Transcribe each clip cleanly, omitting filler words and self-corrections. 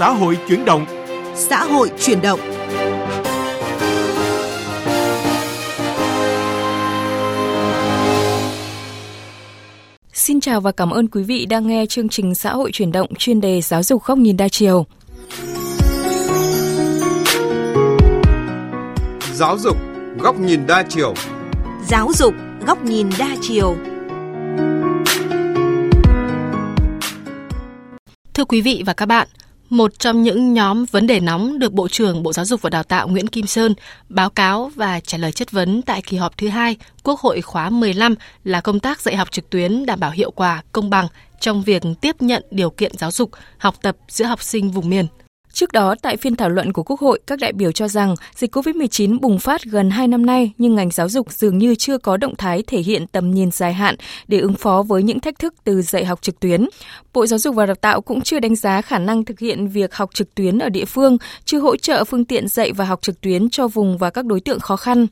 xã hội chuyển động. Xã hội chuyển động. Xin chào và cảm ơn quý vị đang nghe chương trình Xã hội chuyển động chuyên đề Giáo dục góc nhìn đa chiều. Giáo dục góc nhìn đa chiều. Giáo dục góc nhìn đa chiều. Thưa quý vị và các bạn, một trong những nhóm vấn đề nóng được Bộ trưởng Bộ Giáo dục và Đào tạo Nguyễn Kim Sơn báo cáo và trả lời chất vấn tại kỳ họp thứ 2 Quốc hội khóa 15 là công tác dạy học trực tuyến đảm bảo hiệu quả, công bằng trong việc tiếp nhận điều kiện giáo dục, học tập giữa học sinh vùng miền. Trước đó, tại phiên thảo luận của Quốc hội, các đại biểu cho rằng dịch COVID-19 bùng phát gần 2 năm nay nhưng ngành giáo dục dường như chưa có động thái thể hiện tầm nhìn dài hạn để ứng phó với những thách thức từ dạy học trực tuyến. Bộ Giáo dục và Đào tạo cũng chưa đánh giá khả năng thực hiện việc học trực tuyến ở địa phương, chưa hỗ trợ phương tiện dạy và học trực tuyến cho vùng và các đối tượng khó khăn.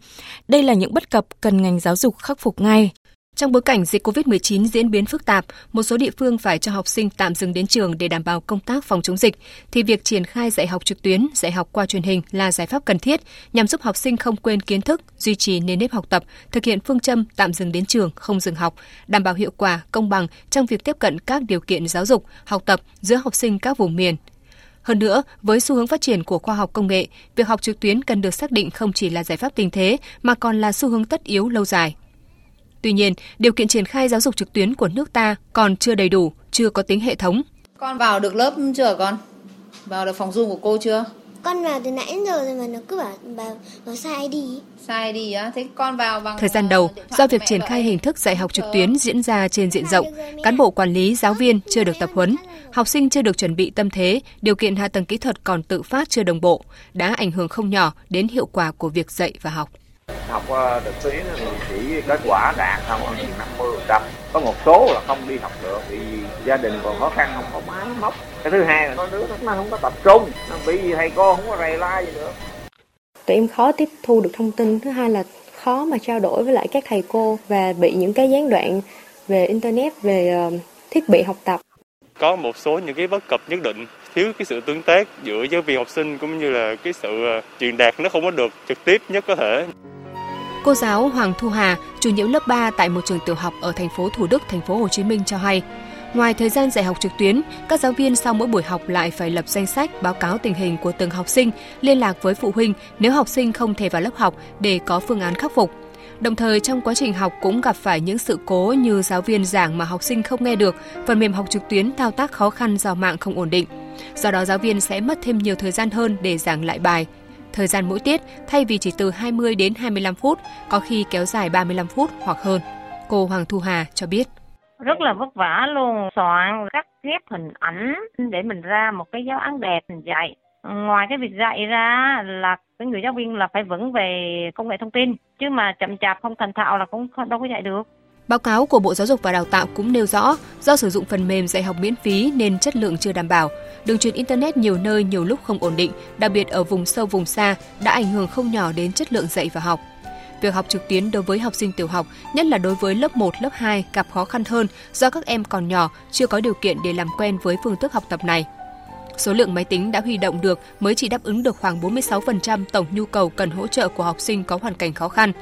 Đây là những bất cập cần ngành giáo dục khắc phục ngay. Trong bối cảnh dịch COVID-19 diễn biến phức tạp, một số địa phương phải cho học sinh tạm dừng đến trường để đảm bảo công tác phòng chống dịch, thì việc triển khai dạy học trực tuyến, dạy học qua truyền hình là giải pháp cần thiết nhằm giúp học sinh không quên kiến thức, duy trì nền nếp học tập, thực hiện phương châm tạm dừng đến trường, không dừng học, đảm bảo hiệu quả, công bằng trong việc tiếp cận các điều kiện giáo dục, học tập giữa học sinh các vùng miền. Hơn nữa, với xu hướng phát triển của khoa học công nghệ, việc học trực tuyến cần được xác định không chỉ là giải pháp tình thế mà còn là xu hướng tất yếu lâu dài. Tuy nhiên, điều kiện triển khai giáo dục trực tuyến của nước ta còn chưa đầy đủ, chưa có tính hệ thống. Con vào được lớp chưa con? Vào được phòng Zoom của cô chưa? Con vào từ nãy đến giờ rồi mà nó cứ bảo nó sai đi. Sai đi á? Thế con vào bằng... Thời gian đầu, do việc triển khai hình thức dạy học trực tuyến diễn ra trên diện rộng, cán bộ quản lý, giáo viên chưa được tập huấn, học sinh chưa được chuẩn bị tâm thế, điều kiện hạ tầng kỹ thuật còn tự phát chưa đồng bộ, đã ảnh hưởng không nhỏ đến hiệu quả của việc dạy và học. Học trực tuyến thì chỉ kết quả đạt không khoảng 50%, có một số là không đi học được vì gia đình còn khó khăn, không có máy móc. Cái thứ hai là có đứa nó không có tập trung, bởi vì thầy cô không có rầy la gì nữa. Tụi em khó tiếp thu được thông tin, thứ hai là khó mà trao đổi với lại các thầy cô và bị những cái gián đoạn về internet, về thiết bị học tập. Có một số những cái bất cập nhất định, thiếu cái sự tương tác giữa giáo viên học sinh cũng như là cái sự truyền đạt nó không có được trực tiếp nhất có thể. Cô giáo Hoàng Thu Hà, chủ nhiệm lớp 3 tại một trường tiểu học ở thành phố Thủ Đức, thành phố Hồ Chí Minh cho hay, ngoài thời gian dạy học trực tuyến, các giáo viên sau mỗi buổi học lại phải lập danh sách báo cáo tình hình của từng học sinh, liên lạc với phụ huynh nếu học sinh không thể vào lớp học để có phương án khắc phục. Đồng thời trong quá trình học cũng gặp phải những sự cố như giáo viên giảng mà học sinh không nghe được, phần mềm học trực tuyến thao tác khó khăn do mạng không ổn định. Do đó giáo viên sẽ mất thêm nhiều thời gian hơn để giảng lại bài. Thời gian mỗi tiết thay vì chỉ từ 20 đến 25 phút, có khi kéo dài 35 phút hoặc hơn. Cô Hoàng Thu Hà cho biết. Rất là vất vả luôn, soạn cắt ghép hình ảnh để mình ra một cái giáo án đẹp mình dạy. Ngoài cái việc dạy ra là cái người giáo viên là phải vững về công nghệ thông tin, chứ mà chậm chạp không thành thạo là cũng đâu có dạy được. Báo cáo của Bộ Giáo dục và Đào tạo cũng nêu rõ, do sử dụng phần mềm dạy học miễn phí nên chất lượng chưa đảm bảo. Đường truyền Internet nhiều nơi nhiều lúc không ổn định, đặc biệt ở vùng sâu vùng xa đã ảnh hưởng không nhỏ đến chất lượng dạy và học. Việc học trực tuyến đối với học sinh tiểu học, nhất là đối với lớp 1, lớp 2 gặp khó khăn hơn do các em còn nhỏ, chưa có điều kiện để làm quen với phương thức học tập này. Số lượng máy tính đã huy động được mới chỉ đáp ứng được khoảng 46% tổng nhu cầu cần hỗ trợ của học sinh có hoàn cảnh khó khăn.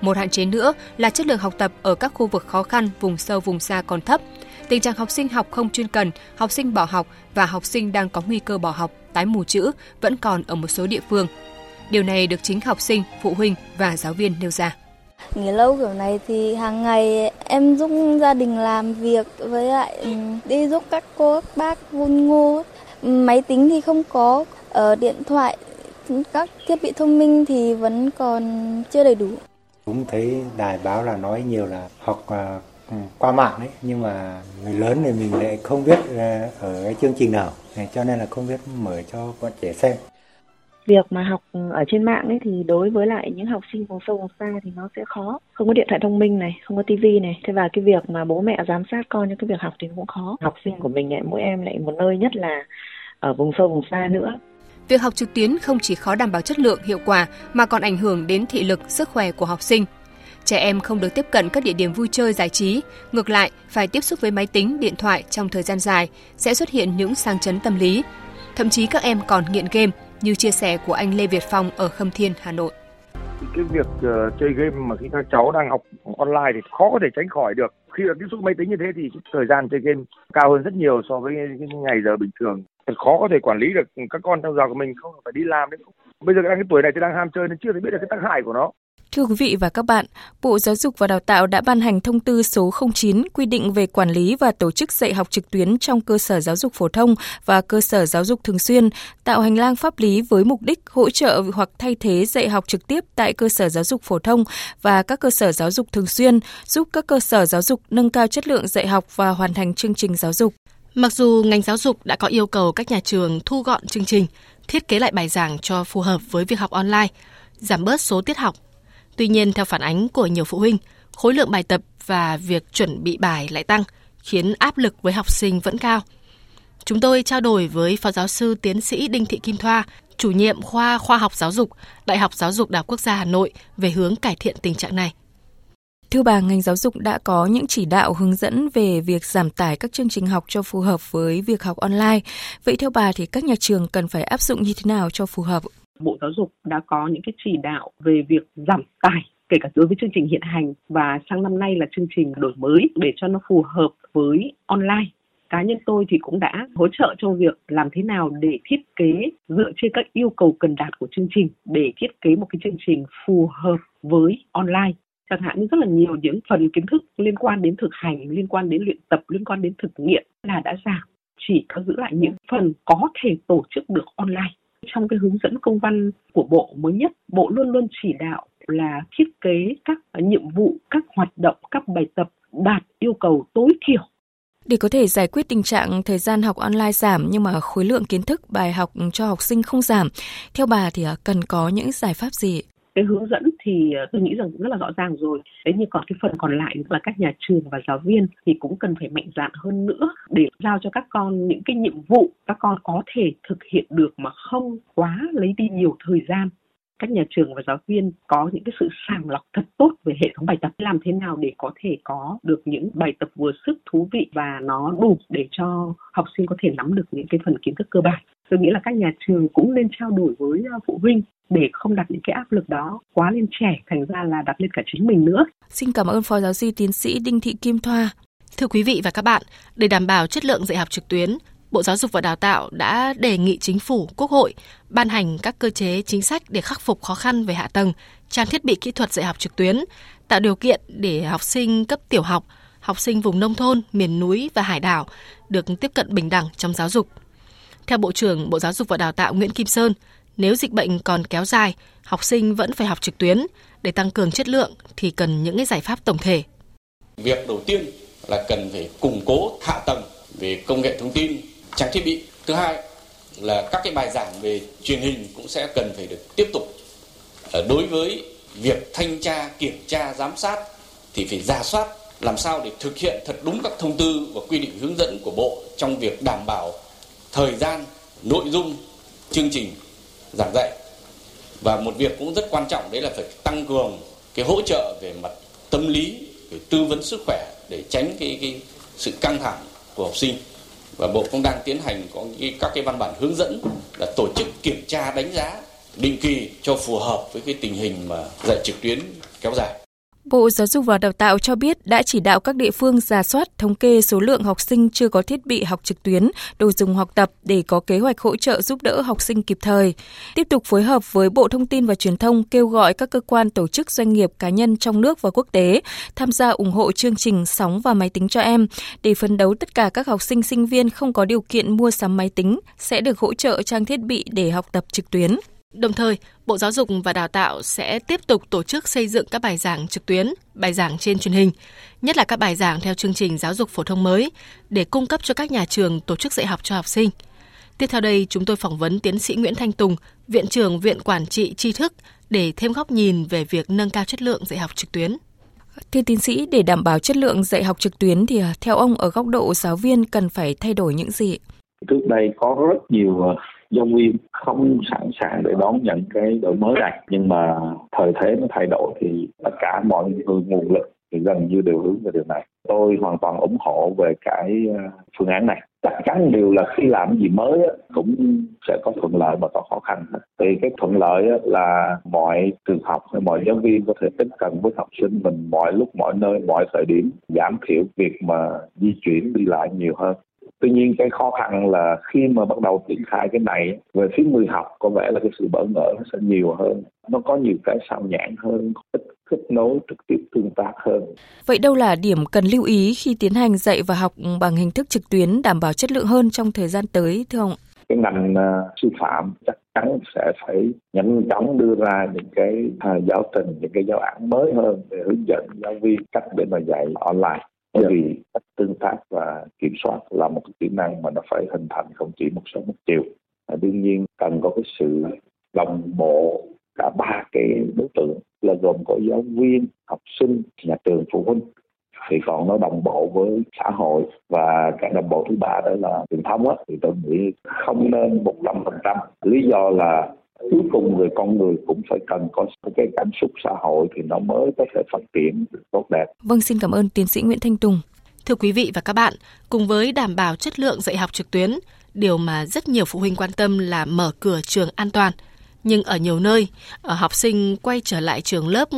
Một hạn chế nữa là chất lượng học tập ở các khu vực khó khăn, vùng sâu, vùng xa còn thấp. Tình trạng học sinh học không chuyên cần, học sinh bỏ học và học sinh đang có nguy cơ bỏ học, tái mù chữ vẫn còn ở một số địa phương. Điều này được chính học sinh, phụ huynh và giáo viên nêu ra. Nghỉ lâu kiểu này thì hàng ngày em giúp gia đình làm việc với lại đi giúp các cô, các bác vun ngô. Máy tính thì không có, ở điện thoại, các thiết bị thông minh thì vẫn còn chưa đầy đủ. Cũng thấy đài báo là nói nhiều là học qua mạng đấy, nhưng mà người lớn thì mình lại không biết ở cái chương trình nào, cho nên là không biết mở cho bọn trẻ xem. Việc mà học ở trên mạng ấy thì đối với lại những học sinh vùng sâu vùng xa thì nó sẽ khó, không có điện thoại thông minh này, không có tivi này, thế và cái việc mà bố mẹ giám sát con những cái việc học thì cũng khó. Học sinh của mình lại mỗi em lại một nơi, nhất là ở vùng sâu vùng xa nữa. Việc học trực tuyến không chỉ khó đảm bảo chất lượng, hiệu quả mà còn ảnh hưởng đến thị lực, sức khỏe của học sinh. Trẻ em không được tiếp cận các địa điểm vui chơi giải trí, ngược lại phải tiếp xúc với máy tính, điện thoại trong thời gian dài sẽ xuất hiện những sang chấn tâm lý. Thậm chí các em còn nghiện game, như chia sẻ của anh Lê Việt Phong ở Khâm Thiên, Hà Nội. Cái việc chơi game mà khi các cháu đang học online thì khó có thể tránh khỏi được. Khi tiếp xúc máy tính như thế thì thời gian chơi game cao hơn rất nhiều so với cái ngày giờ bình thường. Thật khó có thể quản lý được các con trong giờ của mình, không phải đi làm đấy. Bây giờ cái tuổi này thì đang ham chơi nên chưa thể biết được cái tác hại của nó. Thưa quý vị và các bạn, Bộ Giáo dục và Đào tạo đã ban hành thông tư số 09 quy định về quản lý và tổ chức dạy học trực tuyến trong cơ sở giáo dục phổ thông và cơ sở giáo dục thường xuyên, tạo hành lang pháp lý với mục đích hỗ trợ hoặc thay thế dạy học trực tiếp tại cơ sở giáo dục phổ thông và các cơ sở giáo dục thường xuyên, giúp các cơ sở giáo dục nâng cao chất lượng dạy học và hoàn thành chương trình giáo dục. Mặc dù ngành giáo dục đã có yêu cầu các nhà trường thu gọn chương trình, thiết kế lại bài giảng cho phù hợp với việc học online, giảm bớt số tiết học. Tuy nhiên, theo phản ánh của nhiều phụ huynh, khối lượng bài tập và việc chuẩn bị bài lại tăng, khiến áp lực với học sinh vẫn cao. Chúng tôi trao đổi với Phó Giáo sư Tiến sĩ Đinh Thị Kim Thoa, chủ nhiệm khoa Khoa học Giáo dục, Đại học Giáo dục Đại học Quốc gia Hà Nội về hướng cải thiện tình trạng này. Thưa bà, ngành giáo dục đã có những chỉ đạo hướng dẫn về việc giảm tải các chương trình học cho phù hợp với việc học online. Vậy theo bà thì các nhà trường cần phải áp dụng như thế nào cho phù hợp? Bộ Giáo dục đã có những cái chỉ đạo về việc giảm tải, kể cả đối với chương trình hiện hành và sang năm nay là chương trình đổi mới để cho nó phù hợp với online. Cá nhân tôi thì cũng đã hỗ trợ trong việc làm thế nào để thiết kế dựa trên các yêu cầu cần đạt của chương trình để thiết kế một cái chương trình phù hợp với online. Chẳng hạn như rất là nhiều những phần kiến thức liên quan đến thực hành, liên quan đến luyện tập, liên quan đến thực nghiệm là đã giảm. Chỉ có giữ lại những phần có thể tổ chức được online. Trong cái hướng dẫn công văn của Bộ mới nhất, Bộ luôn luôn chỉ đạo là thiết kế các nhiệm vụ, các hoạt động, các bài tập đạt yêu cầu tối thiểu. Để có thể giải quyết tình trạng thời gian học online giảm nhưng mà khối lượng kiến thức, bài học cho học sinh không giảm, theo bà thì cần có những giải pháp gì? Cái hướng dẫn thì tôi nghĩ rằng cũng rất là rõ ràng rồi. Đấy, nhưng còn cái phần còn lại là các nhà trường và giáo viên thì cũng cần phải mạnh dạn hơn nữa để giao cho các con những cái nhiệm vụ các con có thể thực hiện được mà không quá lấy đi nhiều thời gian. Các nhà trường và giáo viên có những cái sự sàng lọc thật tốt về hệ thống bài tập, làm thế nào để có thể có được những bài tập vừa sức, thú vị và nó đủ để cho học sinh có thể nắm được những cái phần kiến thức cơ bản. Tôi nghĩ là các nhà trường cũng nên trao đổi với phụ huynh để không đặt những cái áp lực đó quá lên trẻ, thành ra là đặt lên cả chính mình nữa. Xin cảm ơn Phó Giáo sư Tiến sĩ Đinh Thị Kim Thoa. Thưa quý vị và các bạn, để đảm bảo chất lượng dạy học trực tuyến, Bộ Giáo dục và Đào tạo đã đề nghị Chính phủ, Quốc hội ban hành các cơ chế chính sách để khắc phục khó khăn về hạ tầng, trang thiết bị kỹ thuật dạy học trực tuyến, tạo điều kiện để học sinh cấp tiểu học, học sinh vùng nông thôn, miền núi và hải đảo được tiếp cận bình đẳng trong giáo dục. Theo Bộ trưởng Bộ Giáo dục và Đào tạo Nguyễn Kim Sơn, nếu dịch bệnh còn kéo dài, học sinh vẫn phải học trực tuyến. Để tăng cường chất lượng thì cần những giải pháp tổng thể. Việc đầu tiên là cần phải củng cố hạ tầng về công nghệ thông tin, trang thiết bị. Thứ hai là các bài giảng về truyền hình cũng sẽ cần phải được tiếp tục. Đối với việc thanh tra, kiểm tra, giám sát thì phải rà soát làm sao để thực hiện thật đúng các thông tư và quy định hướng dẫn của Bộ trong việc đảm bảo thời gian, nội dung, chương trình giảng dạy. Và một việc cũng rất quan trọng đấy là phải tăng cường cái hỗ trợ về mặt tâm lý, về tư vấn sức khỏe để tránh cái sự căng thẳng của học sinh. Và Bộ cũng đang tiến hành có các văn bản hướng dẫn là tổ chức kiểm tra, đánh giá định kỳ cho phù hợp với cái tình hình mà dạy trực tuyến kéo dài. Bộ Giáo dục và Đào tạo cho biết đã chỉ đạo các địa phương rà soát, thống kê số lượng học sinh chưa có thiết bị học trực tuyến, đồ dùng học tập để có kế hoạch hỗ trợ giúp đỡ học sinh kịp thời. Tiếp tục phối hợp với Bộ Thông tin và Truyền thông kêu gọi các cơ quan, tổ chức, doanh nghiệp, cá nhân trong nước và quốc tế tham gia ủng hộ chương trình Sóng và Máy tính cho em để phấn đấu tất cả các học sinh, sinh viên không có điều kiện mua sắm máy tính sẽ được hỗ trợ trang thiết bị để học tập trực tuyến. Đồng thời, Bộ Giáo dục và Đào tạo sẽ tiếp tục tổ chức xây dựng các bài giảng trực tuyến, bài giảng trên truyền hình, nhất là các bài giảng theo chương trình giáo dục phổ thông mới để cung cấp cho các nhà trường tổ chức dạy học cho học sinh. Tiếp theo đây, chúng tôi phỏng vấn Tiến sĩ Nguyễn Thanh Tùng, Viện trưởng Viện Quản trị Tri thức để thêm góc nhìn về việc nâng cao chất lượng dạy học trực tuyến. Thưa tiến sĩ, để đảm bảo chất lượng dạy học trực tuyến thì theo ông ở góc độ giáo viên cần phải thay đổi những gì? Trước đây có rất nhiều giáo viên không sẵn sàng để đón nhận cái đổi mới này, nhưng mà thời thế nó thay đổi thì tất cả mọi nguồn lực thì gần như đều hướng về điều này. Tôi hoàn toàn ủng hộ về cái phương án này. Chắc chắn điều là khi làm gì mới cũng sẽ có thuận lợi và có khó khăn. Thì cái thuận lợi là mọi trường học hay mọi giáo viên có thể tiếp cận với học sinh mình mọi lúc, mọi nơi, mọi thời điểm, giảm thiểu việc mà di chuyển đi lại nhiều hơn. Tuy nhiên cái khó khăn là khi mà bắt đầu triển khai cái này về phía người học có vẻ là cái sự bỡ ngỡ nó sẽ nhiều hơn, nó có nhiều cái sao nhãn hơn, ít kết nối trực tiếp tương tác hơn. Vậy đâu là điểm cần lưu ý khi tiến hành dạy và học bằng hình thức trực tuyến đảm bảo chất lượng hơn trong thời gian tới thưa ông? Cái ngành sư phạm chắc chắn sẽ phải nhanh chóng đưa ra những cái giáo trình, những cái giáo án mới hơn để hướng dẫn giáo viên cách để mà dạy online. Bởi vì cách tương tác và kiểm soát là một kỹ năng mà nó phải hình thành không chỉ một sớm một chiều. Đương nhiên cần có cái sự đồng bộ cả ba cái đối tượng là gồm có giáo viên, học sinh, nhà trường, phụ huynh. Thì còn nó đồng bộ với xã hội và cái đồng bộ thứ ba đó là truyền thông á, thì tôi nghĩ không nên 100%. Lý do là cuối cùng người con người cũng phải cần có cái cảm xúc xã hội thì nó mới có thể phát triển tốt đẹp. Vâng, xin cảm ơn tiến sĩ Nguyễn Thanh Tùng. Thưa quý vị và các bạn, cùng với đảm bảo chất lượng dạy học trực tuyến, điều mà rất nhiều phụ huynh quan tâm là mở cửa trường an toàn. Nhưng ở nhiều nơi, học sinh quay trở lại trường lớp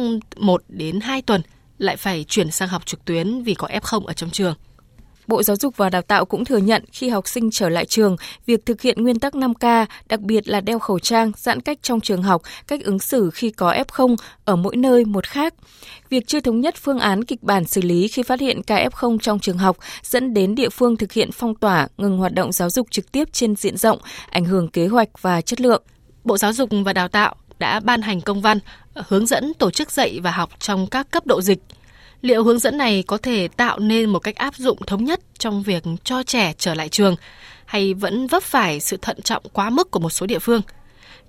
1 đến 2 tuần lại phải chuyển sang học trực tuyến vì có F0 ở trong trường. Bộ Giáo dục và Đào tạo cũng thừa nhận khi học sinh trở lại trường, việc thực hiện nguyên tắc 5K, đặc biệt là đeo khẩu trang, giãn cách trong trường học, cách ứng xử khi có F0 ở mỗi nơi một khác. Việc chưa thống nhất phương án kịch bản xử lý khi phát hiện ca F0 trong trường học dẫn đến địa phương thực hiện phong tỏa, ngừng hoạt động giáo dục trực tiếp trên diện rộng, ảnh hưởng kế hoạch và chất lượng. Bộ Giáo dục và Đào tạo đã ban hành công văn hướng dẫn tổ chức dạy và học trong các cấp độ dịch. Liệu hướng dẫn này có thể tạo nên một cách áp dụng thống nhất trong việc cho trẻ trở lại trường hay vẫn vấp phải sự thận trọng quá mức của một số địa phương?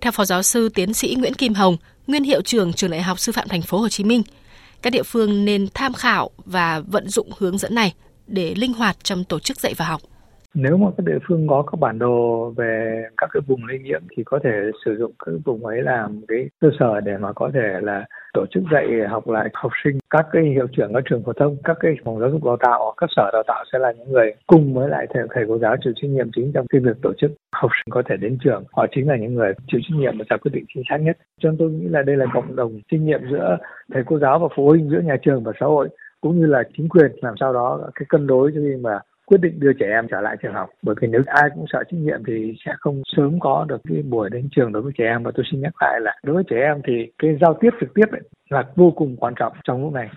Theo Phó Giáo sư Tiến sĩ Nguyễn Kim Hồng, nguyên hiệu trưởng Trường Đại học Sư phạm Thành phố Hồ Chí Minh, các địa phương nên tham khảo và vận dụng hướng dẫn này để linh hoạt trong tổ chức dạy và học. Nếu mà các địa phương có các bản đồ về các cái vùng lây nhiễm thì có thể sử dụng cái vùng ấy làm cái cơ sở để mà có thể là tổ chức dạy học lại học sinh. Các cái hiệu trưởng các trường phổ thông, các cái phòng giáo dục đào tạo, các sở đào tạo sẽ là những người cùng với lại thầy cô giáo chịu trách nhiệm chính trong cái việc tổ chức học sinh có thể đến trường. Họ chính là những người chịu trách nhiệm và ra quyết định chính xác nhất. Cho nên tôi nghĩ là đây là cộng đồng trách nhiệm giữa thầy cô giáo và phụ huynh, giữa nhà trường và xã hội cũng như là chính quyền, làm sao đó cái cân đối cho khi mà quyết định đưa trẻ em trở lại trường học, bởi vì nếu ai cũng sợ trách nhiệm thì sẽ không sớm có được cái buổi đến trường đối với trẻ em. Và tôi xin nhắc lại là đối với trẻ em thì cái giao tiếp trực tiếp là vô cùng quan trọng trong lúc này.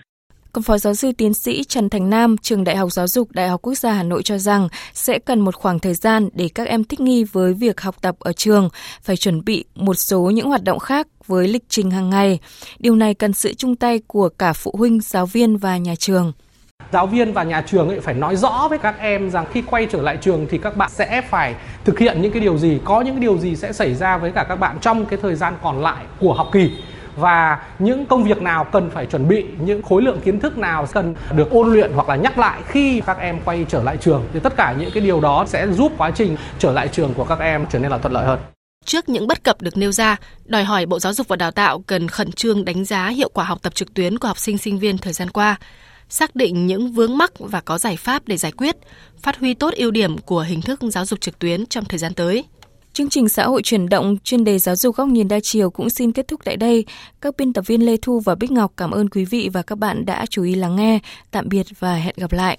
Còn Phó Giáo sư Tiến sĩ Trần Thành Nam, Trường Đại học Giáo dục Đại học Quốc gia Hà Nội cho rằng sẽ cần một khoảng thời gian để các em thích nghi với việc học tập ở trường, phải chuẩn bị một số những hoạt động khác với lịch trình hàng ngày. Điều này cần sự chung tay của cả phụ huynh, giáo viên và nhà trường. Giáo viên và nhà trường ấy phải nói rõ với các em rằng khi quay trở lại trường thì các bạn sẽ phải thực hiện những cái điều gì, có những điều gì sẽ xảy ra với cả các bạn trong cái thời gian còn lại của học kỳ, và những công việc nào cần phải chuẩn bị, những khối lượng kiến thức nào cần được ôn luyện hoặc là nhắc lại khi các em quay trở lại trường. Thì tất cả những cái điều đó sẽ giúp quá trình trở lại trường của các em trở nên là thuận lợi hơn. Trước những bất cập được nêu ra, đòi hỏi Bộ Giáo dục và Đào tạo cần khẩn trương đánh giá hiệu quả học tập trực tuyến của học sinh sinh viên thời gian qua, xác định những vướng mắc và có giải pháp để giải quyết, phát huy tốt ưu điểm của hình thức giáo dục trực tuyến trong thời gian tới. Chương trình Xã hội chuyển động chuyên đề Giáo dục góc nhìn đa chiều cũng xin kết thúc tại đây. Các biên tập viên Lê Thu và Bích Ngọc cảm ơn quý vị và các bạn đã chú ý lắng nghe. Tạm biệt và hẹn gặp lại.